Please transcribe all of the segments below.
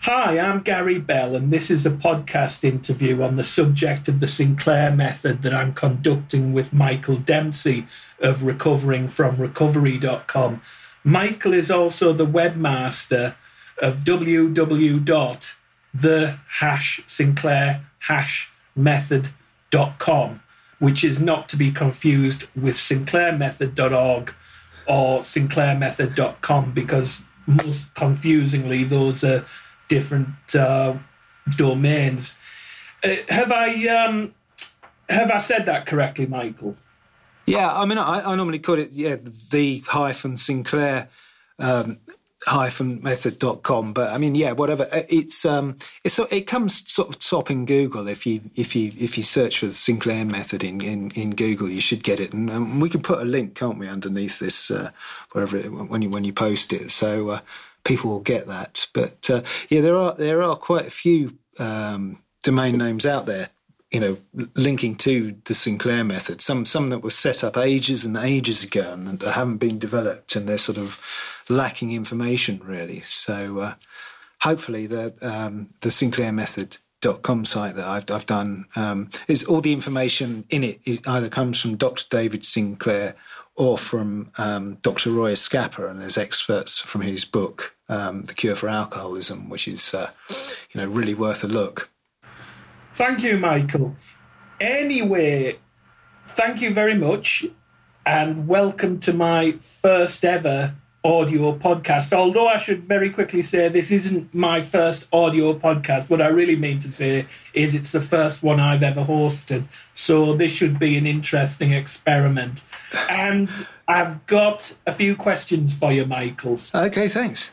Hi, I'm Gary Bell, and this is a podcast interview on the subject of the Sinclair Method that I'm conducting with Michael Dempsey of RecoveringFromRecovery.com. Michael is also the webmaster of www.the-sinclair-method.com, which is not to be confused with SinclairMethod.org or SinclairMethod.com, because most confusingly, those are different domains. Have I said that correctly, Michael? Yeah, I mean, I normally call it the-sinclair-method.com, but I mean, yeah, whatever. It comes sort of top in Google. If you search for the Sinclair Method in Google, you should get it, and we can put a link, can't we, underneath this wherever when you post it. So. People will get that, but there are quite a few domain names out there, you know, linking to the Sinclair Method. Some that were set up ages and ages ago and haven't been developed, and they're sort of lacking information really. So hopefully the SinclairMethod.com site that I've done is all the information in it. It either comes from Dr. David Sinclair or from Dr. Roy Eskapa and his experts from his book, The Cure for Alcoholism, which is, really worth a look. Thank you, Michael. Anyway, thank you very much, and welcome to my first ever audio podcast. Although I should very quickly say this isn't my first audio podcast. What I really mean to say is it's the first one I've ever hosted. So this should be an interesting experiment. And I've got a few questions for you, Michael. Okay, thanks.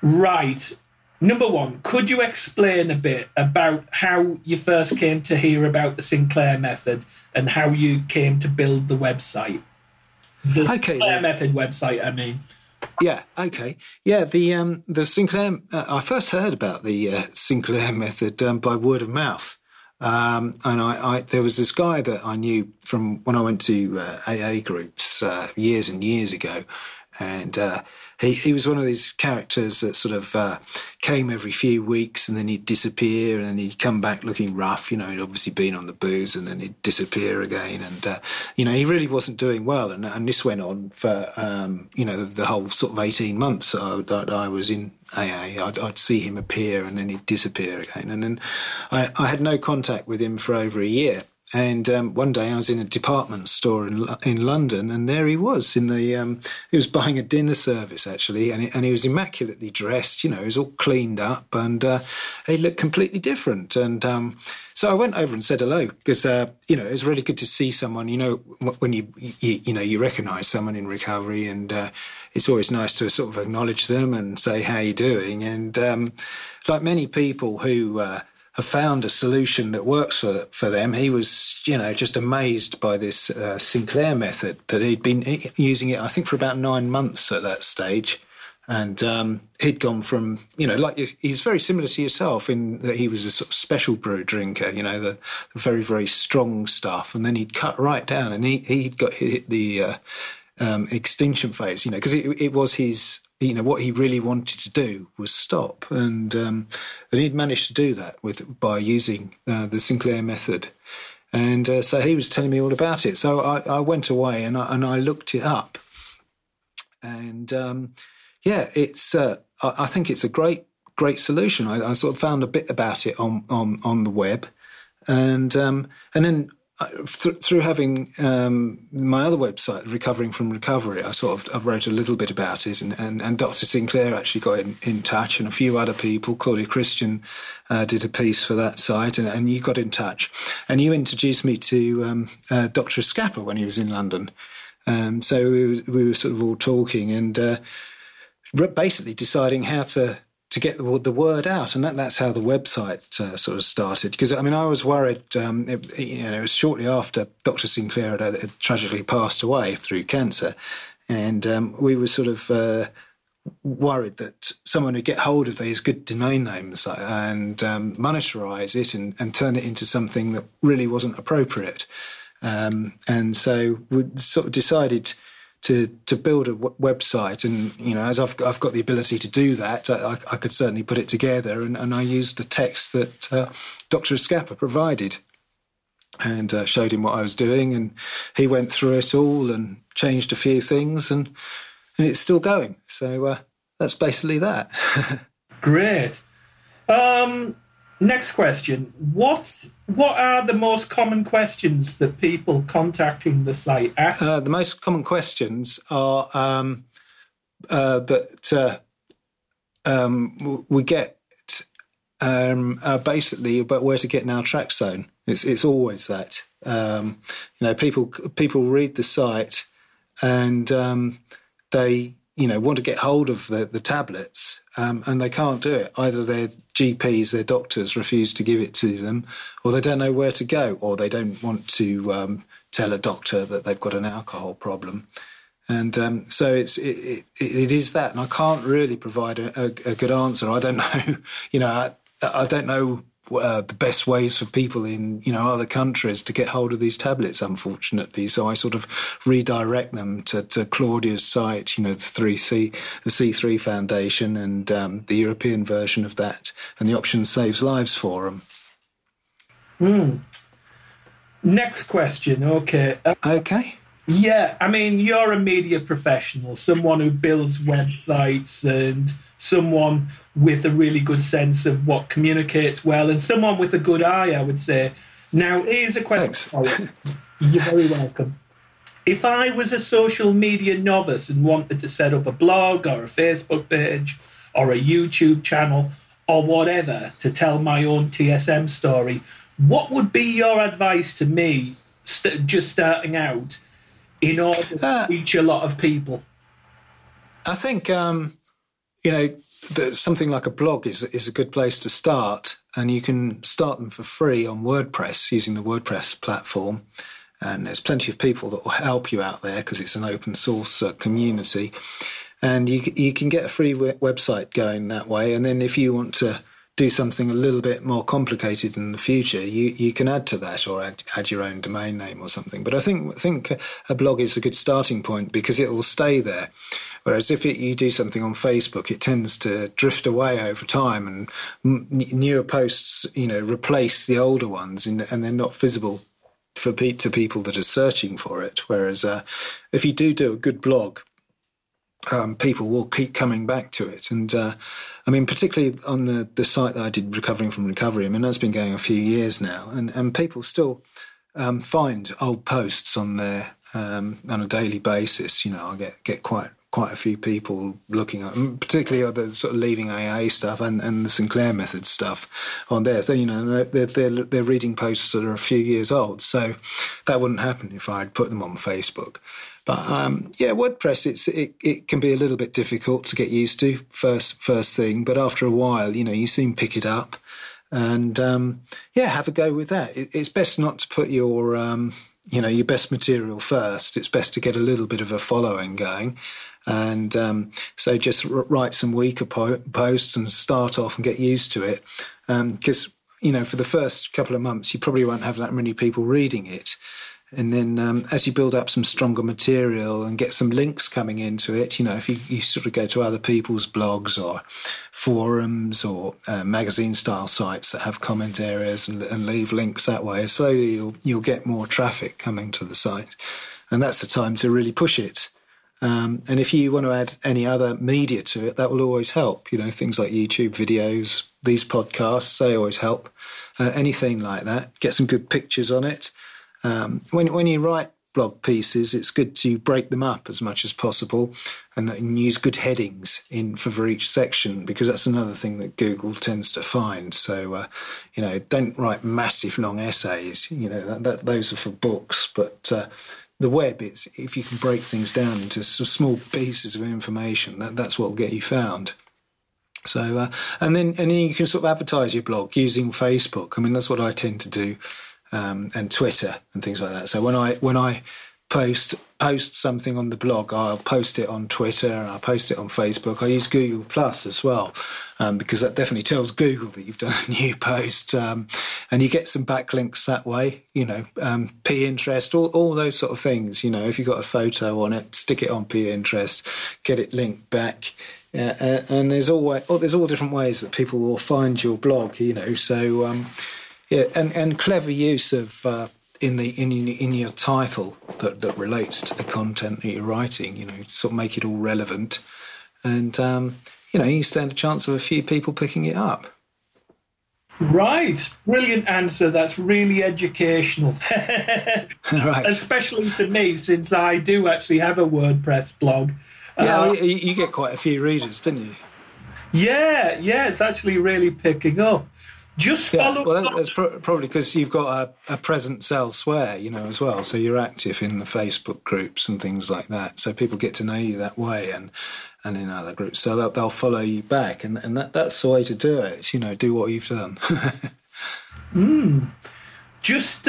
Right. Number one, could you explain a bit about how you first came to hear about the Sinclair Method and how you came to build the website? Sinclair Method website, I mean. Yeah, okay. Yeah, the Sinclair... I first heard about the Sinclair Method by word of mouth. And there was this guy that I knew from when I went to AA groups years and years ago. And he was one of these characters that sort of came every few weeks, and then he'd disappear, and then he'd come back looking rough. You know, he'd obviously been on the booze, and then he'd disappear again. And he really wasn't doing well. And this went on for the whole sort of 18 months that I was in AA. I'd see him appear, and then he'd disappear again. And then I had no contact with him for over a year. And one day I was in a department store in London, and there he was in the. He was buying a dinner service actually, and he was immaculately dressed. You know, he was all cleaned up, and he looked completely different. And so I went over and said hello because it was really good to see someone. You know, when you recognise someone in recovery, and it's always nice to sort of acknowledge them and say how you doing. And like many people who. Found a solution that works for them. He was, just amazed by this Sinclair Method that he'd been using it, I think, for about 9 months at that stage. And he'd gone from, he's very similar to yourself in that he was a sort of special brew drinker, the very, very strong stuff. And then he'd cut right down, and he'd hit the extinction phase, because it was his... what he really wanted to do was stop, and he'd managed to do that by using the Sinclair Method, and so he was telling me all about it. So I went away and I looked it up, and it's I think it's a great solution. I sort of found a bit about it on the web, and then. Through having my other website, Recovering from Recovery, I wrote a little bit about it, and Dr. Sinclair actually got in touch, and a few other people. Claudia Christian did a piece for that site, and you got in touch, and you introduced me to Dr. Scapper when he was in London. So we were sort of all talking and basically deciding how to get the word out, and that's how the website sort of started. Because, I mean, I was worried, it was shortly after Dr. Sinclair had tragically passed away through cancer, and we were sort of worried that someone would get hold of these good domain names and monetize it and turn it into something that really wasn't appropriate. And so we sort of decided to build a website, and you know, as I've got the ability to do that, I could certainly put it together, and I used the text that Dr. Scapper provided, and showed him what I was doing, and he went through it all and changed a few things, and it's still going. So that's basically that. Great. Next question. What are the most common questions that people contacting the site ask? The most common questions are we get basically about where to get naltrexone. It's always that. People read the site and they want to get hold of the tablets, and they can't do it. Either their GPs, their doctors, refuse to give it to them, or they don't know where to go, or they don't want to tell a doctor that they've got an alcohol problem. And so it is that, and I can't really provide a good answer. I don't know, I don't know the best ways for people in other countries to get hold of these tablets, unfortunately. So I sort of redirect them to Claudia's site, the C3 Foundation, and the European version of that, and the Option Saves Lives forum. Next question. Okay. Yeah, I mean, you're a media professional, someone who builds websites and someone with a really good sense of what communicates well, and someone with a good eye, I would say. Now, here's a question. Thanks. You're very welcome. If I was a social media novice and wanted to set up a blog or a Facebook page or a YouTube channel or whatever to tell my own TSM story, what would be your advice to me just starting out in order to reach a lot of people? I think, something like a blog is a good place to start, and you can start them for free on WordPress using the WordPress platform. And there's plenty of people that will help you out there because it's an open source community. And you can get a free website going that way. And then if you want to do something a little bit more complicated in the future, you can add to that, or add your own domain name or something. But I think a blog is a good starting point because it will stay there. Whereas if you do something on Facebook, it tends to drift away over time, and newer posts, replace the older ones, and they're not visible to people that are searching for it. Whereas if you do a good blog, people will keep coming back to it. And particularly on the site that I did, Recovering from Recovery, that's been going a few years now, and people still find old posts on there on a daily basis. I get quite a few people looking at, particularly the sort of leaving AA stuff and the Sinclair Method stuff on there. So, they're reading posts that are a few years old. So that wouldn't happen if I'd put them on Facebook. But WordPress, it can be a little bit difficult to get used to first thing, but after a while, you soon pick it up, and have a go with that. It's best not to put your your best material first. It's best to get a little bit of a following going, and so just write some weaker posts and start off and get used to it, because for the first couple of months you probably won't have that many people reading it. And then as you build up some stronger material and get some links coming into it, if you sort of go to other people's blogs or forums or magazine-style sites that have comment areas and leave links that way, slowly you'll get more traffic coming to the site. And that's the time to really push it. And if you want to add any other media to it, that will always help. Things like YouTube videos, these podcasts, they always help. Anything like that. Get some good pictures on it. When you write blog pieces, it's good to break them up as much as possible and use good headings for each section, because that's another thing that Google tends to find. So, don't write massive long essays. Those are for books. But the web, if you can break things down into small pieces of information, that's what will get you found. So, and then you can sort of advertise your blog using Facebook. That's what I tend to do. And Twitter and things like that. So when I post something on the blog, I'll post it on Twitter and I'll post it on Facebook. I use Google Plus as well, because that definitely tells Google that you've done a new post, and you get some backlinks that way, Pinterest, all those sort of things. If you've got a photo on it, stick it on Pinterest, get it linked back. And there's all different ways that people will find your blog, So, and clever use of in your title that relates to the content that you're writing. Sort of make it all relevant, and you stand a chance of a few people picking it up. Right, brilliant answer. That's really educational, right? Especially to me, since I do actually have a WordPress blog. Yeah, you get quite a few readers, didn't you? Yeah, it's actually really picking up. Just follow up. Well, that's probably because you've got a presence elsewhere, as well. So you're active in the Facebook groups and things like that. So people get to know you that way and in other groups. So they'll follow you back. And that's the way to do it, do what you've done. Just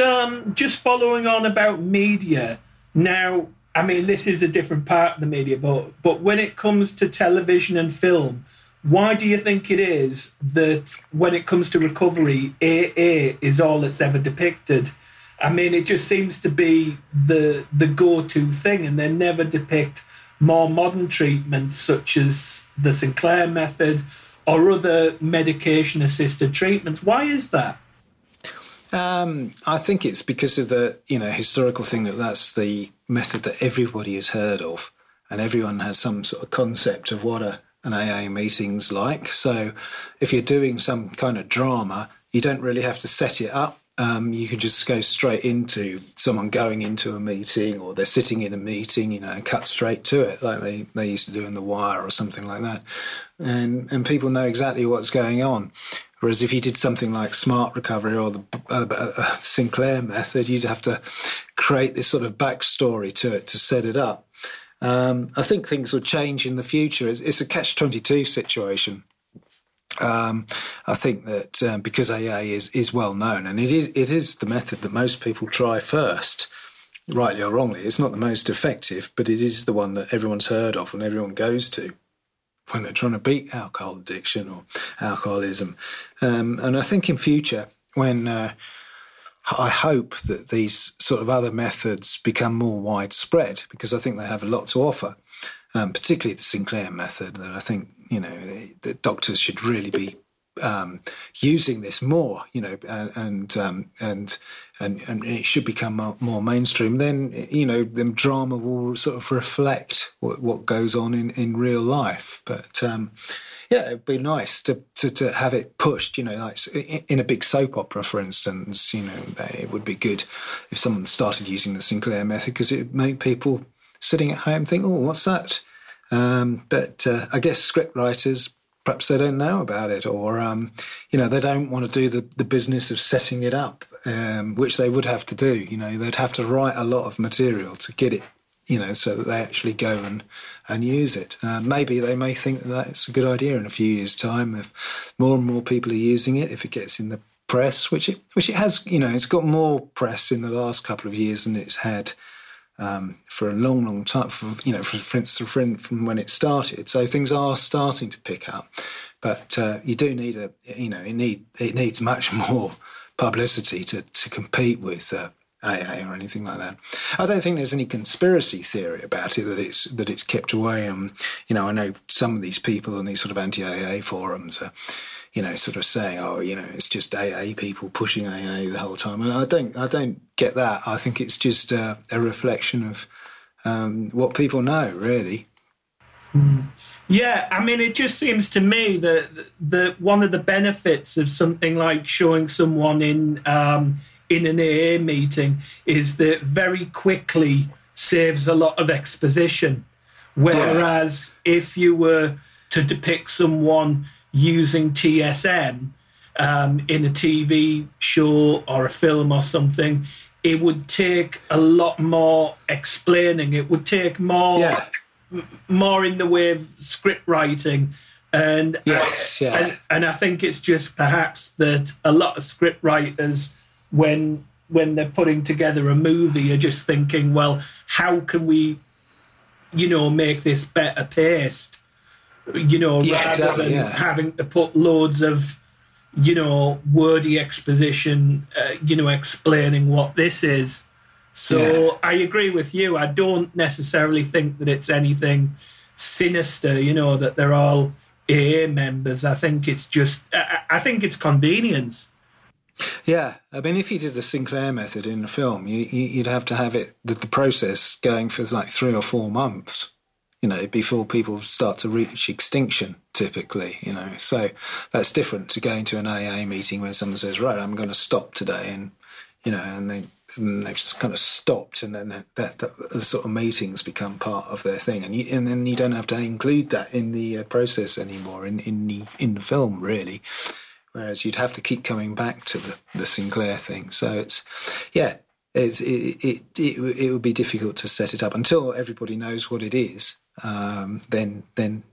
following on about media. Now, I mean, this is a different part of the media, but when it comes to television and film, why do you think it is that when it comes to recovery, AA is all that's ever depicted? I mean, it just seems to be the go-to thing, and they never depict more modern treatments such as the Sinclair Method or other medication-assisted treatments. Why is that? I think it's because of the historical thing that's the method that everybody has heard of, and everyone has some sort of concept of what an AA meeting's like. So if you're doing some kind of drama, you don't really have to set it up. You can just go straight into someone going into a meeting, or they're sitting in a meeting, and cut straight to it, like they used to do in The Wire or something like that. And people know exactly what's going on. Whereas if you did something like Smart Recovery or the Sinclair Method, you'd have to create this sort of backstory to it to set it up. I think things will change in the future. It's a catch-22 situation. I think that because AA is well known, and it is the method that most people try first, rightly or wrongly. It's not the most effective, but it is the one that everyone's heard of and everyone goes to when they're trying to beat alcohol addiction or alcoholism. And I think in future, when I hope that these sort of other methods become more widespread, because I think they have a lot to offer, particularly the Sinclair Method, that I think, the doctors should really be using this more, and it should become more mainstream. Then, the drama will sort of reflect what goes on in real life. But it'd be nice to have it pushed, like in a big soap opera, for instance. It would be good if someone started using the Sinclair Method, because it would make people sitting at home think, "Oh, what's that?" But I guess script writers, perhaps they don't know about it, or they don't want to do the business of setting it up, which they would have to do. They'd have to write a lot of material to get it, so that they actually go and use it. Maybe they may think that it's a good idea in a few years' time if more and more people are using it. If it gets in the press, which it has, it's got more press in the last couple of years than it's had for a long, long time, from when it started. So things are starting to pick up, but you do need it needs much more publicity to compete with AA or anything like that. I don't think there's any conspiracy theory about it that it's kept away. I know some of these people on these sort of anti-AA forums are, sort of saying, "Oh, it's just AA people pushing AA the whole time." And I don't get that. I think it's just a reflection of what people know, really. Yeah, I mean, it just seems to me that the one of the benefits of something like showing someone in an AA meeting is that very quickly saves a lot of exposition. Whereas if you were to depict someone using TSM in a TV show or a film or something, it would take a lot more explaining. It would take more in the way of script writing. And I think it's just perhaps that a lot of script writers, when when they're putting together a movie are just thinking, well, how can we, make this better paced, rather than having to put loads of, wordy exposition, explaining what this is. So I agree with you. I don't necessarily think that it's anything sinister, that they're all AA members. I think it's just, I think it's convenience. Yeah, I mean, if you did the Sinclair method in a film, you'd have to have it the process going for like 3 or 4 months, before people start to reach extinction, typically. So that's different to going to an AA meeting where someone says, "Right, I'm going to stop today," and they've kind of stopped, and then that sort of meetings become part of their thing, and then you don't have to include that in the process anymore in the film, really. Whereas you'd have to keep coming back to the Sinclair thing. So it would be difficult to set it up until everybody knows what it is. Then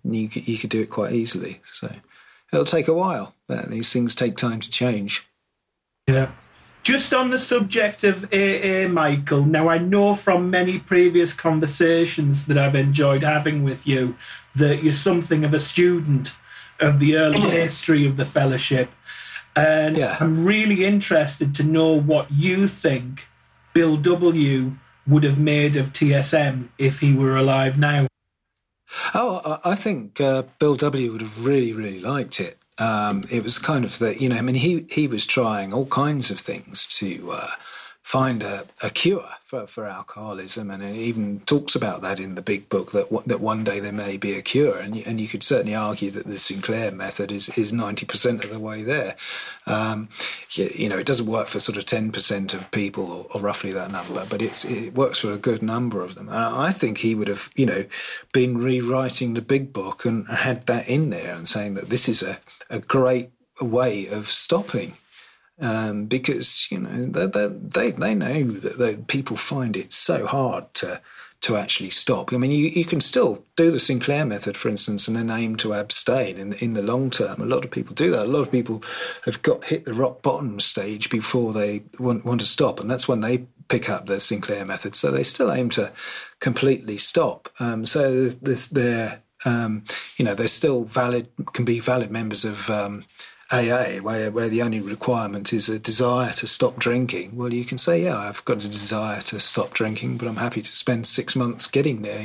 you could do it quite easily. So it'll take a while. These things take time to change. Yeah. Just on the subject of AA, Michael, now I know from many previous conversations that I've enjoyed having with you that you're something of a student of the early history of the fellowship. And I'm really interested to know what you think Bill W. would have made of TSM if he were alive now. Oh, I think Bill W. would have really, really liked it. It was kind of the, he was trying all kinds of things to find a cure for alcoholism, and it even talks about that in the big book that one day there may be a cure, and you could certainly argue that the Sinclair method is 90% of the way there. It doesn't work for sort of 10% of people or roughly that number, but it works for a good number of them. And I think he would have been rewriting the big book and had that in there and saying that this is a great way of stopping. Because they know that people find it so hard to actually stop. I mean, you can still do the Sinclair method, for instance, and then aim to abstain in the long term. A lot of people do that. A lot of people have hit the rock bottom stage before they want to stop, and that's when they pick up the Sinclair method. So they still aim to completely stop. So they're they're still valid, can be valid members of AA, where the only requirement is a desire to stop drinking. Well, you can say, I've got a desire to stop drinking, but I'm happy to spend 6 months getting there,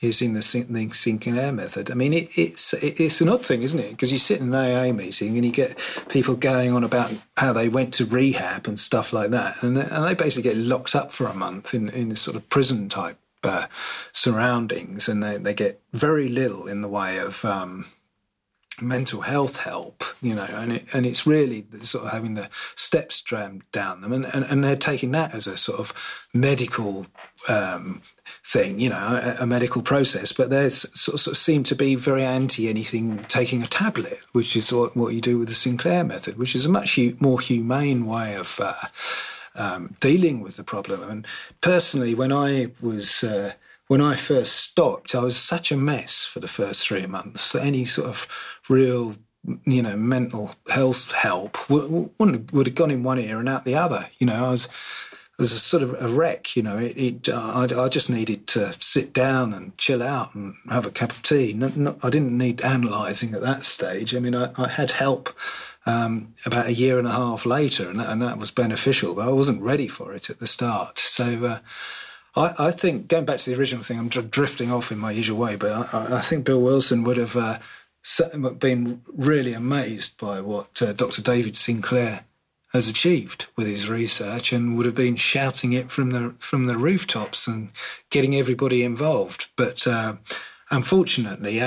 using the Sinclair method. I mean, it's an odd thing, isn't it? Because you sit in an AA meeting and you get people going on about how they went to rehab and stuff like that, and they basically get locked up for a month in this sort of prison-type surroundings, and they get very little in the way of mental health help, and it's really sort of having the steps jammed down them, and they're taking that as a sort of medical thing, a medical process, but they sort of seem to be very anti anything taking a tablet, which is what you do with the Sinclair method, which is a much more humane way of dealing with the problem. And personally, when I was when I first stopped, I was such a mess for the first 3 months that any sort of real, mental health help would have gone in one ear and out the other. I was a sort of a wreck. I just needed to sit down and chill out and have a cup of tea. No, I didn't need analysing at that stage. I mean, I had help about a year and a half later, and that was beneficial, but I wasn't ready for it at the start. So I think, going back to the original thing, I'm drifting off in my usual way, but I think Bill Wilson would have been really amazed by what Dr. David Sinclair has achieved with his research, and would have been shouting it from the rooftops and getting everybody involved. But unfortunately,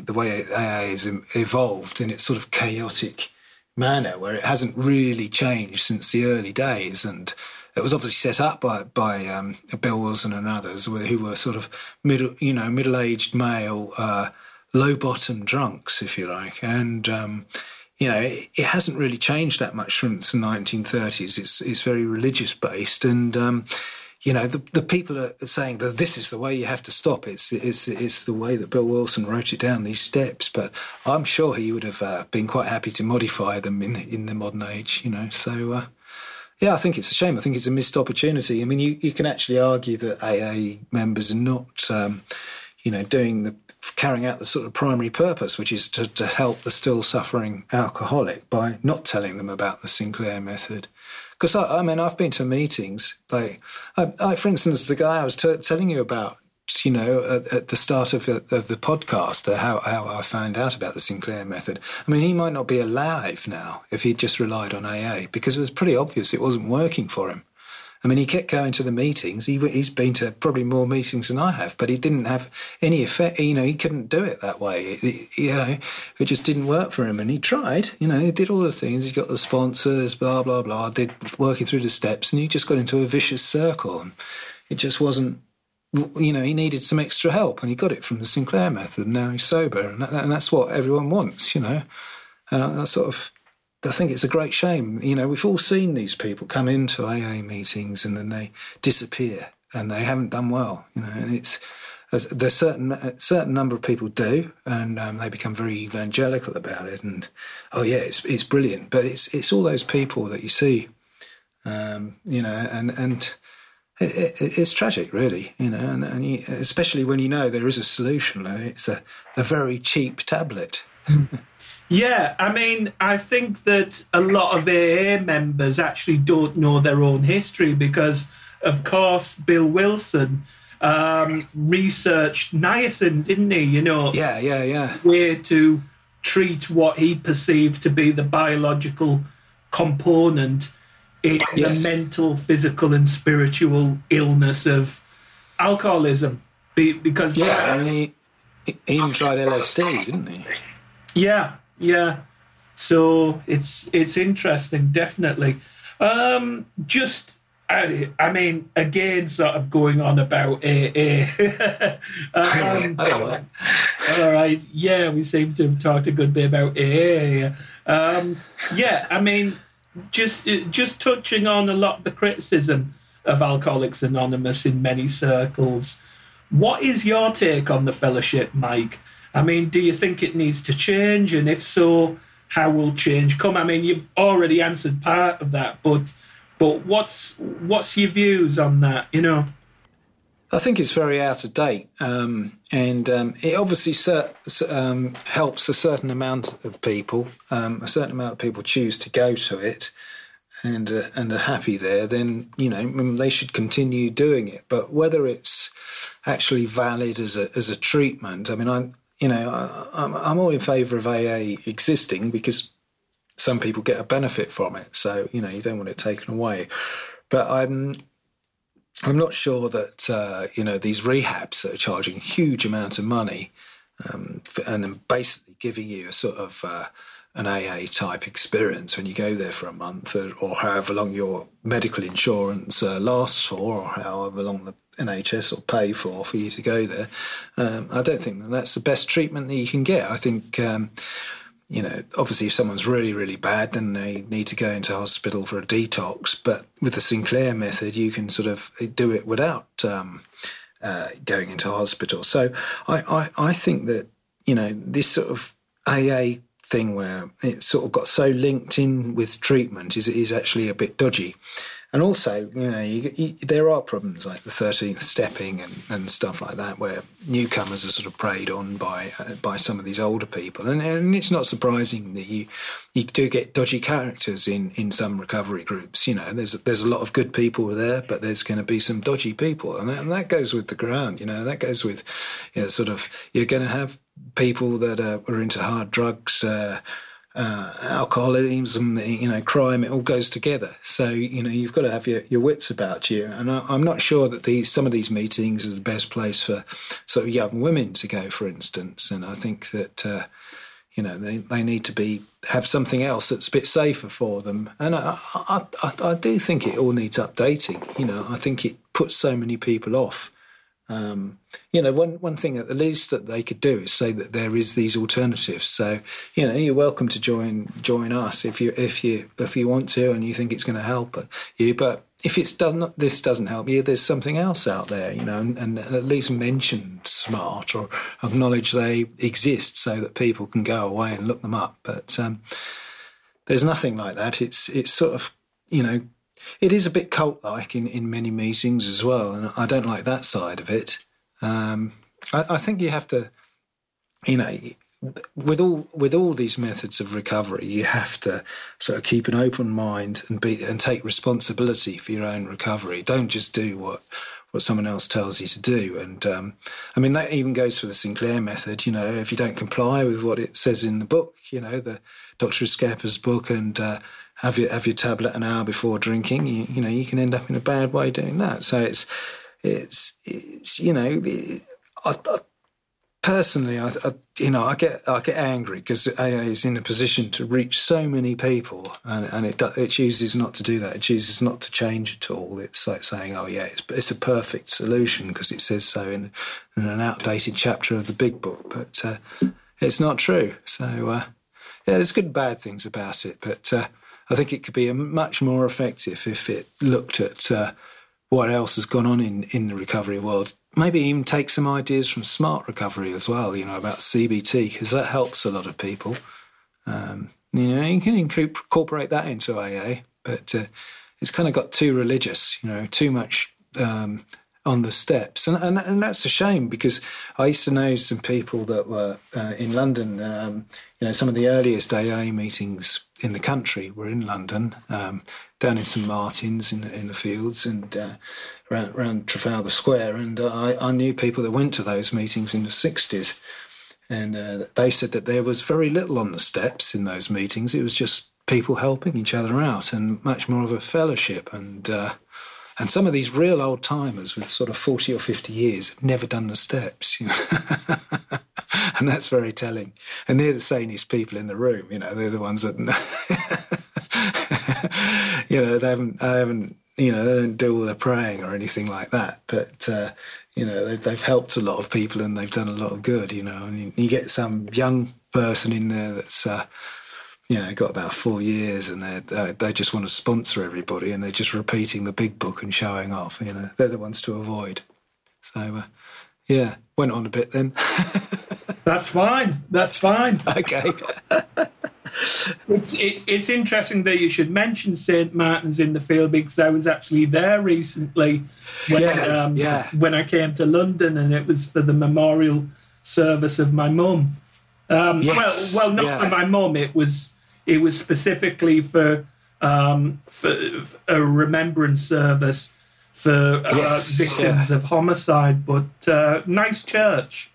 the way AA has evolved in its sort of chaotic manner, where it hasn't really changed since the early days, and it was obviously set up by Bill Wilson and others, who were sort of middle-aged male low-bottom drunks, if you like, and it hasn't really changed that much since the 1930s. It's very religious-based, and the people are saying that this is the way you have to stop. It's the way that Bill Wilson wrote it down, these steps. But I'm sure he would have been quite happy to modify them in the modern age. So. Yeah, I think it's a shame. I think it's a missed opportunity. I mean, you can actually argue that AA members are not, carrying out the sort of primary purpose, which is to help the still suffering alcoholic by not telling them about the Sinclair method. Because, I've been to meetings. For instance, the guy I was telling you about, at the start of the podcast, how I found out about the Sinclair method. I mean, he might not be alive now if he'd just relied on AA, because it was pretty obvious it wasn't working for him. I mean, he kept going to the meetings. He's been to probably more meetings than I have, but he didn't have any effect. He couldn't do it that way. It just didn't work for him. And he tried. He did all the things. He got the sponsors, blah blah blah. Did working through the steps, and he just got into a vicious circle. And it just wasn't. He needed some extra help, and he got it from the Sinclair method. Now he's sober, and that's what everyone wants, And I think it's a great shame. We've all seen these people come into AA meetings and then they disappear, and they haven't done well, And it's there's a certain number of people do, and they become very evangelical about it. And it's brilliant, but it's all those people that you see, and. It's tragic, really, and especially when there is a solution. It's a very cheap tablet. Yeah, I mean, I think that a lot of AA members actually don't know their own history because, of course, Bill Wilson researched niacin, didn't he? Yeah. Way to treat what he perceived to be the biological component in the mental, physical and spiritual illness of alcoholism. Because he even tried LSD, didn't he? Yeah. So it's interesting, definitely. Again, sort of going on about AA. All right, yeah, we seem to have talked a good bit about AA. Just touching on a lot of the criticism of Alcoholics Anonymous in many circles, what is your take on the fellowship, Mike? I mean, do you think it needs to change? And if so, how will change come? I mean, you've already answered part of that, but what's your views on that, I think it's very out of date, and it obviously helps a certain amount of people choose to go to it and are happy there, then, they should continue doing it. But whether it's actually valid as a treatment, I mean, I'm all in favour of AA existing because some people get a benefit from it, so, you don't want it taken away. But I'm not sure that, these rehabs that are charging huge amounts of money and then basically giving you a sort of an AA-type experience when you go there for a month or however long your medical insurance lasts for, or however long the NHS will pay for you to go there. I don't think that's the best treatment that you can get. I think... obviously if someone's really, really bad, then they need to go into hospital for a detox. But with the Sinclair method, you can sort of do it without going into hospital. So I think that, this sort of AA thing where it sort of got so linked in with treatment is actually a bit dodgy. And also, there are problems like the 13th stepping and stuff like that, where newcomers are sort of preyed on by some of these older people. And it's not surprising that you do get dodgy characters in some recovery groups. There's a lot of good people there, but there's going to be some dodgy people. And that goes with the ground, that goes with you're going to have people that are into hard drugs, alcoholism, crime, it all goes together. So, you've got to have your wits about you. And I'm not sure that some of these meetings are the best place for sort of young women to go, for instance. And I think that, they need to have something else that's a bit safer for them. And I do think it all needs updating. I think it puts so many people off. One thing at the least that they could do is say that there is these alternatives. So, you're welcome to join us if you want to and you think it's going to help you. But if this doesn't help you, there's something else out there, and at least mention SMART or acknowledge they exist so that people can go away and look them up. But there's nothing like that. It's sort of It is a bit cult-like in many meetings as well, and I don't like that side of it. I think you have to, you know, with all these methods of recovery, you have to sort of keep an open mind and take responsibility for your own recovery. Don't just do what someone else tells you to do. And I mean, that even goes for the Sinclair method. You know, if you don't comply with what it says in the book, you know, the Dr. Scapper's book, and have your tablet an hour before drinking, you know, you can end up in a bad way doing that. So it's you know, I personally, I get angry because AA is in a position to reach so many people, and it chooses not to do that. It chooses not to change at all. It's like saying, oh yeah, it's a perfect solution because it says so in an outdated chapter of the big book, but it's not true. So yeah, there's good and bad things about it, but I think it could be much more effective if it looked at what else has gone on in the recovery world. Maybe even take some ideas from Smart Recovery as well, you know, about CBT, because that helps a lot of people. You know, you can incorporate that into AA, but it's kind of got too religious, you know, too much on the steps. And that's a shame, because I used to know some people that were in London. You know, some of the earliest AA meetings in the country were in London, down in St Martin's in the fields and around Trafalgar Square. And I knew people that went to those meetings in the 60s, and they said that there was very little on the steps in those meetings. It was just people helping each other out and much more of a fellowship. And some of these real old-timers with sort of 40 or 50 years have never done the steps, you know. And that's very telling. And they're the sanest people in the room, you know. They're the ones that, you know, they haven't, you know, they don't do all their praying or anything like that. But, you know, they've helped a lot of people and they've done a lot of good, you know. And you get some young person in there that's... you know, got about 4 years, and they just want to sponsor everybody, and they're just repeating the big book and showing off. You know, they're the ones to avoid. So, yeah, went on a bit then. That's fine. Okay. It's interesting that you should mention St Martin's in the Field, because I was actually there recently when I came to London, and it was for the memorial service of my mum. Yes. Well, not for my mum. It was specifically for a remembrance service for victims of homicide. But nice church.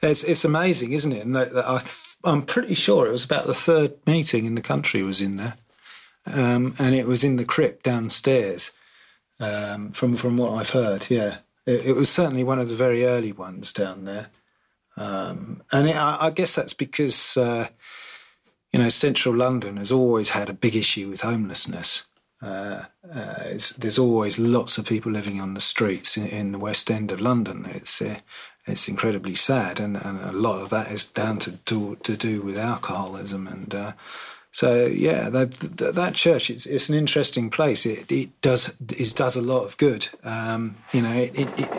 It's amazing, isn't it? And I'm pretty sure it was about the third meeting in the country was in there, and it was in the crypt downstairs. From what I've heard, yeah, it was certainly one of the very early ones down there. And I guess that's because, you know, central London has always had a big issue with homelessness. There's always lots of people living on the streets in the West End of London. It's incredibly sad, and a lot of that is down to do with alcoholism. And so, yeah, that church, it's an interesting place. It does a lot of good. You know,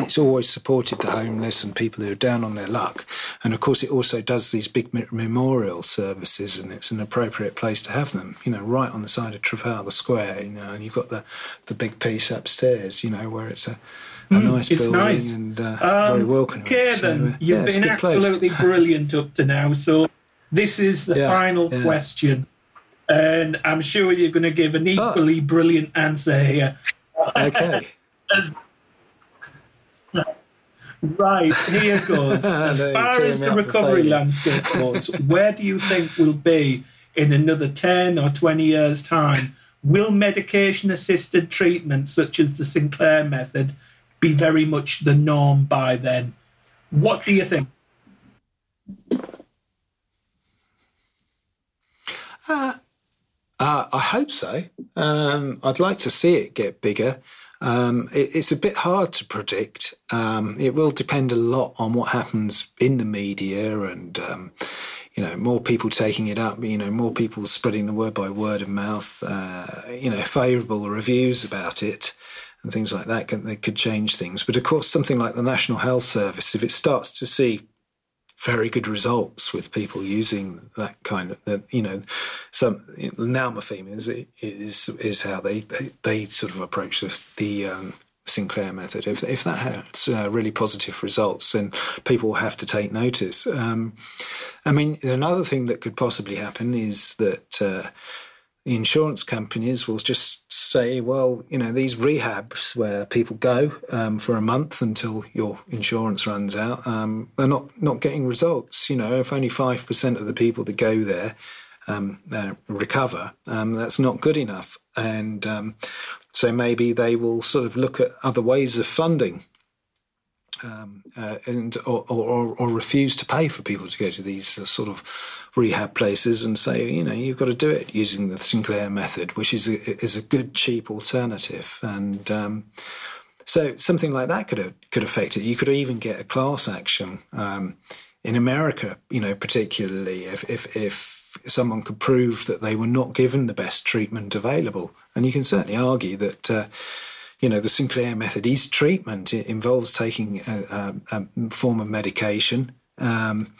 it's always supported the homeless and people who are down on their luck. And, of course, it also does these big memorial services, and it's an appropriate place to have them, you know, right on the side of Trafalgar Square, you know, and you've got the big piece upstairs, you know, where it's a nice building nice. And very welcoming. Kevin, you've been absolutely brilliant up to now, so this is the final question. And I'm sure you're going to give an equally brilliant answer here. Okay. Right, here goes. As far as the recovery landscape goes, where do you think we'll be in another 10 or 20 years' time? Will medication-assisted treatment, such as the Sinclair method, be very much the norm by then? What do you think? I hope so. I'd like to see it get bigger. It's a bit hard to predict. It will depend a lot on what happens in the media and, you know, more people taking it up, you know, more people spreading the word by word of mouth, you know, favourable reviews about it and things like that. They could change things. But, of course, something like the National Health Service, if it starts to see very good results with people using that kind of, you know, some nalmefene is how they sort of approach the Sinclair method. If that has really positive results, then people have to take notice. I mean, another thing that could possibly happen is that the insurance companies will just say, well, you know, these rehabs where people go for a month until your insurance runs out, they're not getting results. You know, if only 5% of the people that go there recover, that's not good enough. And so maybe they will sort of look at other ways of funding and or refuse to pay for people to go to these sort of rehab places and say, you know, you've got to do it using the Sinclair method, which is a good, cheap alternative. And so something like that could affect it. You could even get a class action in America, you know, particularly if someone could prove that they were not given the best treatment available. And you can certainly argue that, you know, the Sinclair method is treatment. It involves taking a form of medication, and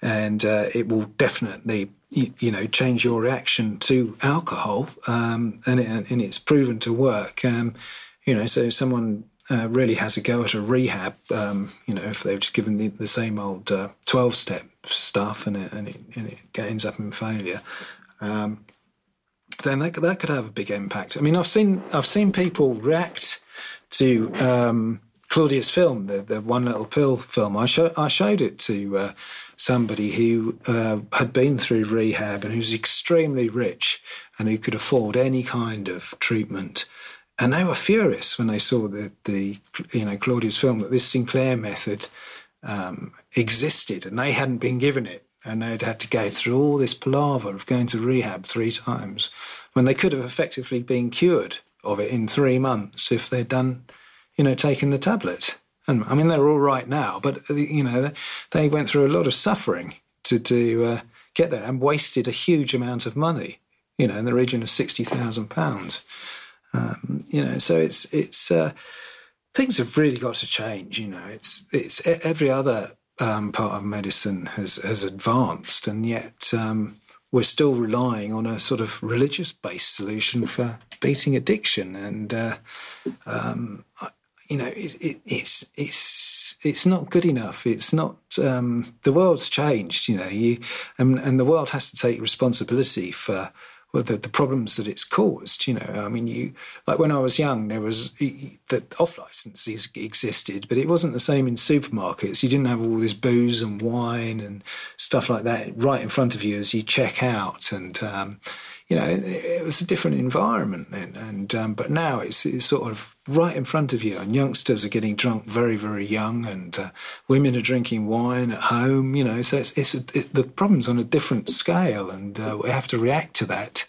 it will definitely, you know, change your reaction to alcohol, and it's proven to work. You know, so someone really has a go at a rehab, you know, if they've just given the same old 12-step stuff and it ends up in failure, then that could have a big impact. I mean, I've seen people react to Claudia's film, the One Little Pill film. I showed it to somebody who had been through rehab and who's extremely rich and who could afford any kind of treatment. And they were furious when they saw the you know, Claudia's film, that this Sinclair method existed and they hadn't been given it, and they'd had to go through all this palaver of going to rehab 3 times when they could have effectively been cured of it in 3 months if they'd done, you know, taken the tablet. And I mean, they're all right now, but you know, they went through a lot of suffering to get there and wasted a huge amount of money, you know, in the region of £60,000. You know, so it's things have really got to change. You know, it's every other part of medicine has advanced, and yet we're still relying on a sort of religious-based solution for beating addiction. And you know, it's not good enough. It's not. The world's changed. You know, and the world has to take responsibility for the problems that it's caused. You know, I mean, like when I was young, there was the off licenses existed, but it wasn't the same in supermarkets. You didn't have all this booze and wine and stuff like that right in front of you as you check out, and you know, it was a different environment then. And but now it's sort of right in front of you, and youngsters are getting drunk very, very young, and women are drinking wine at home. You know, so the problem's on a different scale, and we have to react to that.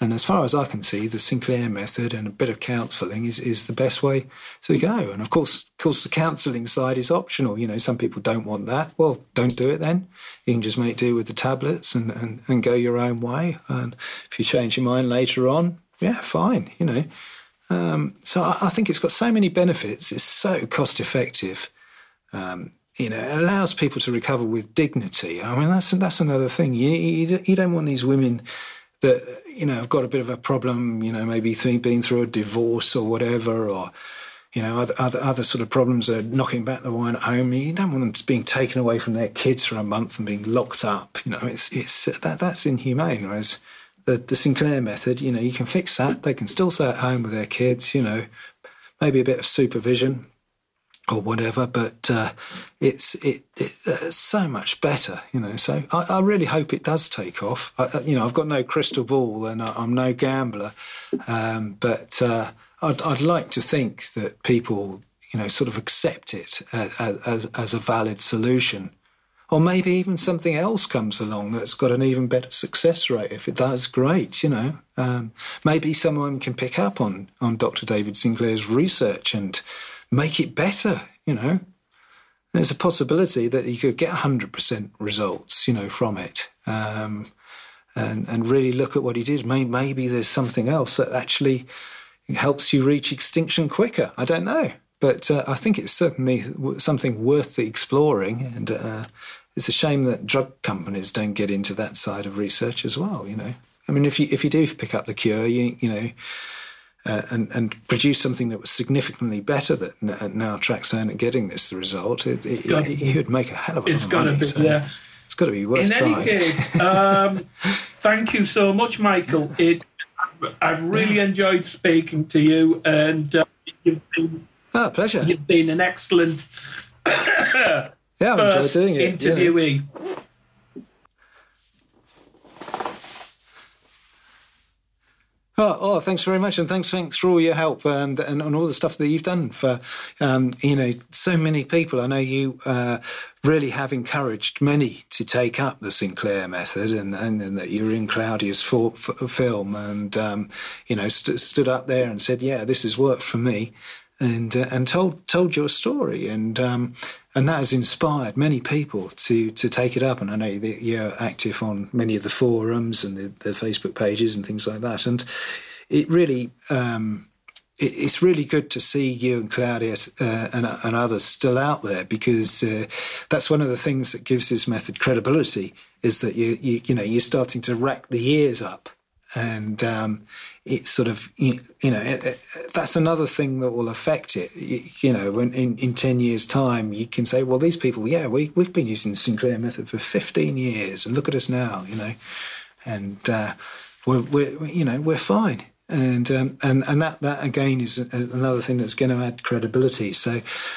And as far as I can see, the Sinclair method and a bit of counselling is the best way to go. And of course, the counselling side is optional. You know, some people don't want that. Well, don't do it then. You can just make do with the tablets and go your own way. And if you change your mind later on, yeah, fine, you know. So I think it's got so many benefits. It's so cost effective. You know, it allows people to recover with dignity. I mean, that's another thing. You don't want these women that, you know, have got a bit of a problem, you know, maybe been through a divorce or whatever, or, you know, other sort of problems are knocking back the wine at home. You don't want them just being taken away from their kids for a month and being locked up. You know, it's that's inhumane. Whereas the Sinclair method, you know, you can fix that. They can still stay at home with their kids, you know, maybe a bit of supervision or whatever, but it's so much better, you know. So I really hope it does take off. You know, I've got no crystal ball and I'm no gambler, but I'd like to think that people, you know, sort of accept it as a valid solution. Or maybe even something else comes along that's got an even better success rate. If it does, great, you know. Maybe someone can pick up on Dr. David Sinclair's research and make it better, you know. There's a possibility that you could get 100% results, you know, from it, and really look at what he did. Maybe there's something else that actually helps you reach extinction quicker. I don't know. But I think it's certainly something worth exploring, and it's a shame that drug companies don't get into that side of research as well, you know. I mean, if you do pick up The Cure, and produce something that was significantly better than Naltrexone at getting this result, you would make a hell of a lot of money. It's got to be worth trying. In any case, thank you so much, Michael. I've really enjoyed speaking to you, and you've been pleasure. You've been an excellent first interviewee. Yeah. Oh, thanks very much, and thanks for all your help and all the stuff that you've done for, so many people. I know you really have encouraged many to take up the Sinclair Method, and that you were in Claudia's film and, stood up there and said, yeah, this has worked for me, and told your story, and that has inspired many people to take it up. And I know that you're active on many of the forums and the Facebook pages and things like that. And it really, it's really good to see you and Claudia and others still out there, because that's one of the things that gives this method credibility, is that you're starting to rack the ears up. And it's sort of, that's another thing that will affect it. When in 10 years' time, you can say, well, these people, we've been using the Sinclair Method for 15 years, and look at us now, and we're fine. And that again is another thing that's going to add credibility. So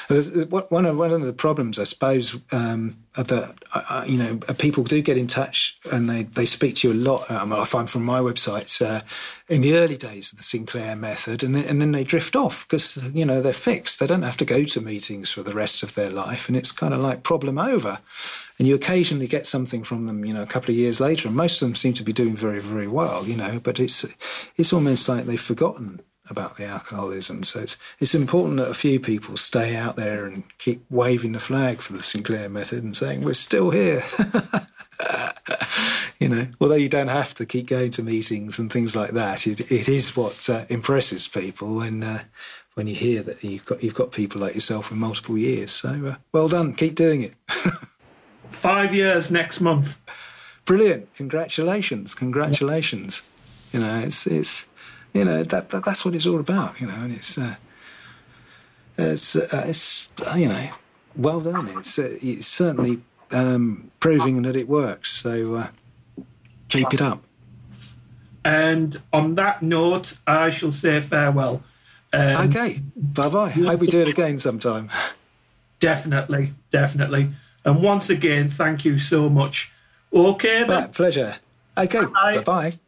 one of the problems, I suppose, that people do get in touch and they speak to you a lot. I find from my websites in the early days of the Sinclair Method, and then they drift off because they're fixed. They don't have to go to meetings for the rest of their life, and it's kind of like problem over. And you occasionally get something from them, a couple of years later, and most of them seem to be doing very, very well, but it's almost like they've forgotten about the alcoholism. So it's important that a few people stay out there and keep waving the flag for the Sinclair Method and saying, we're still here. Although you don't have to keep going to meetings and things like that, it is what impresses people, and when you hear that you've got people like yourself with multiple years. So well done, keep doing it. 5 years next month. Brilliant. Congratulations. Yeah. It's that's what it's all about, and it's well done. It's certainly proving that it works. So keep it up. And on that note, I shall say farewell. Okay. Bye-bye. Hope we do it again sometime. Definitely. And once again, thank you so much. Okay, then. Pleasure. Okay, bye-bye.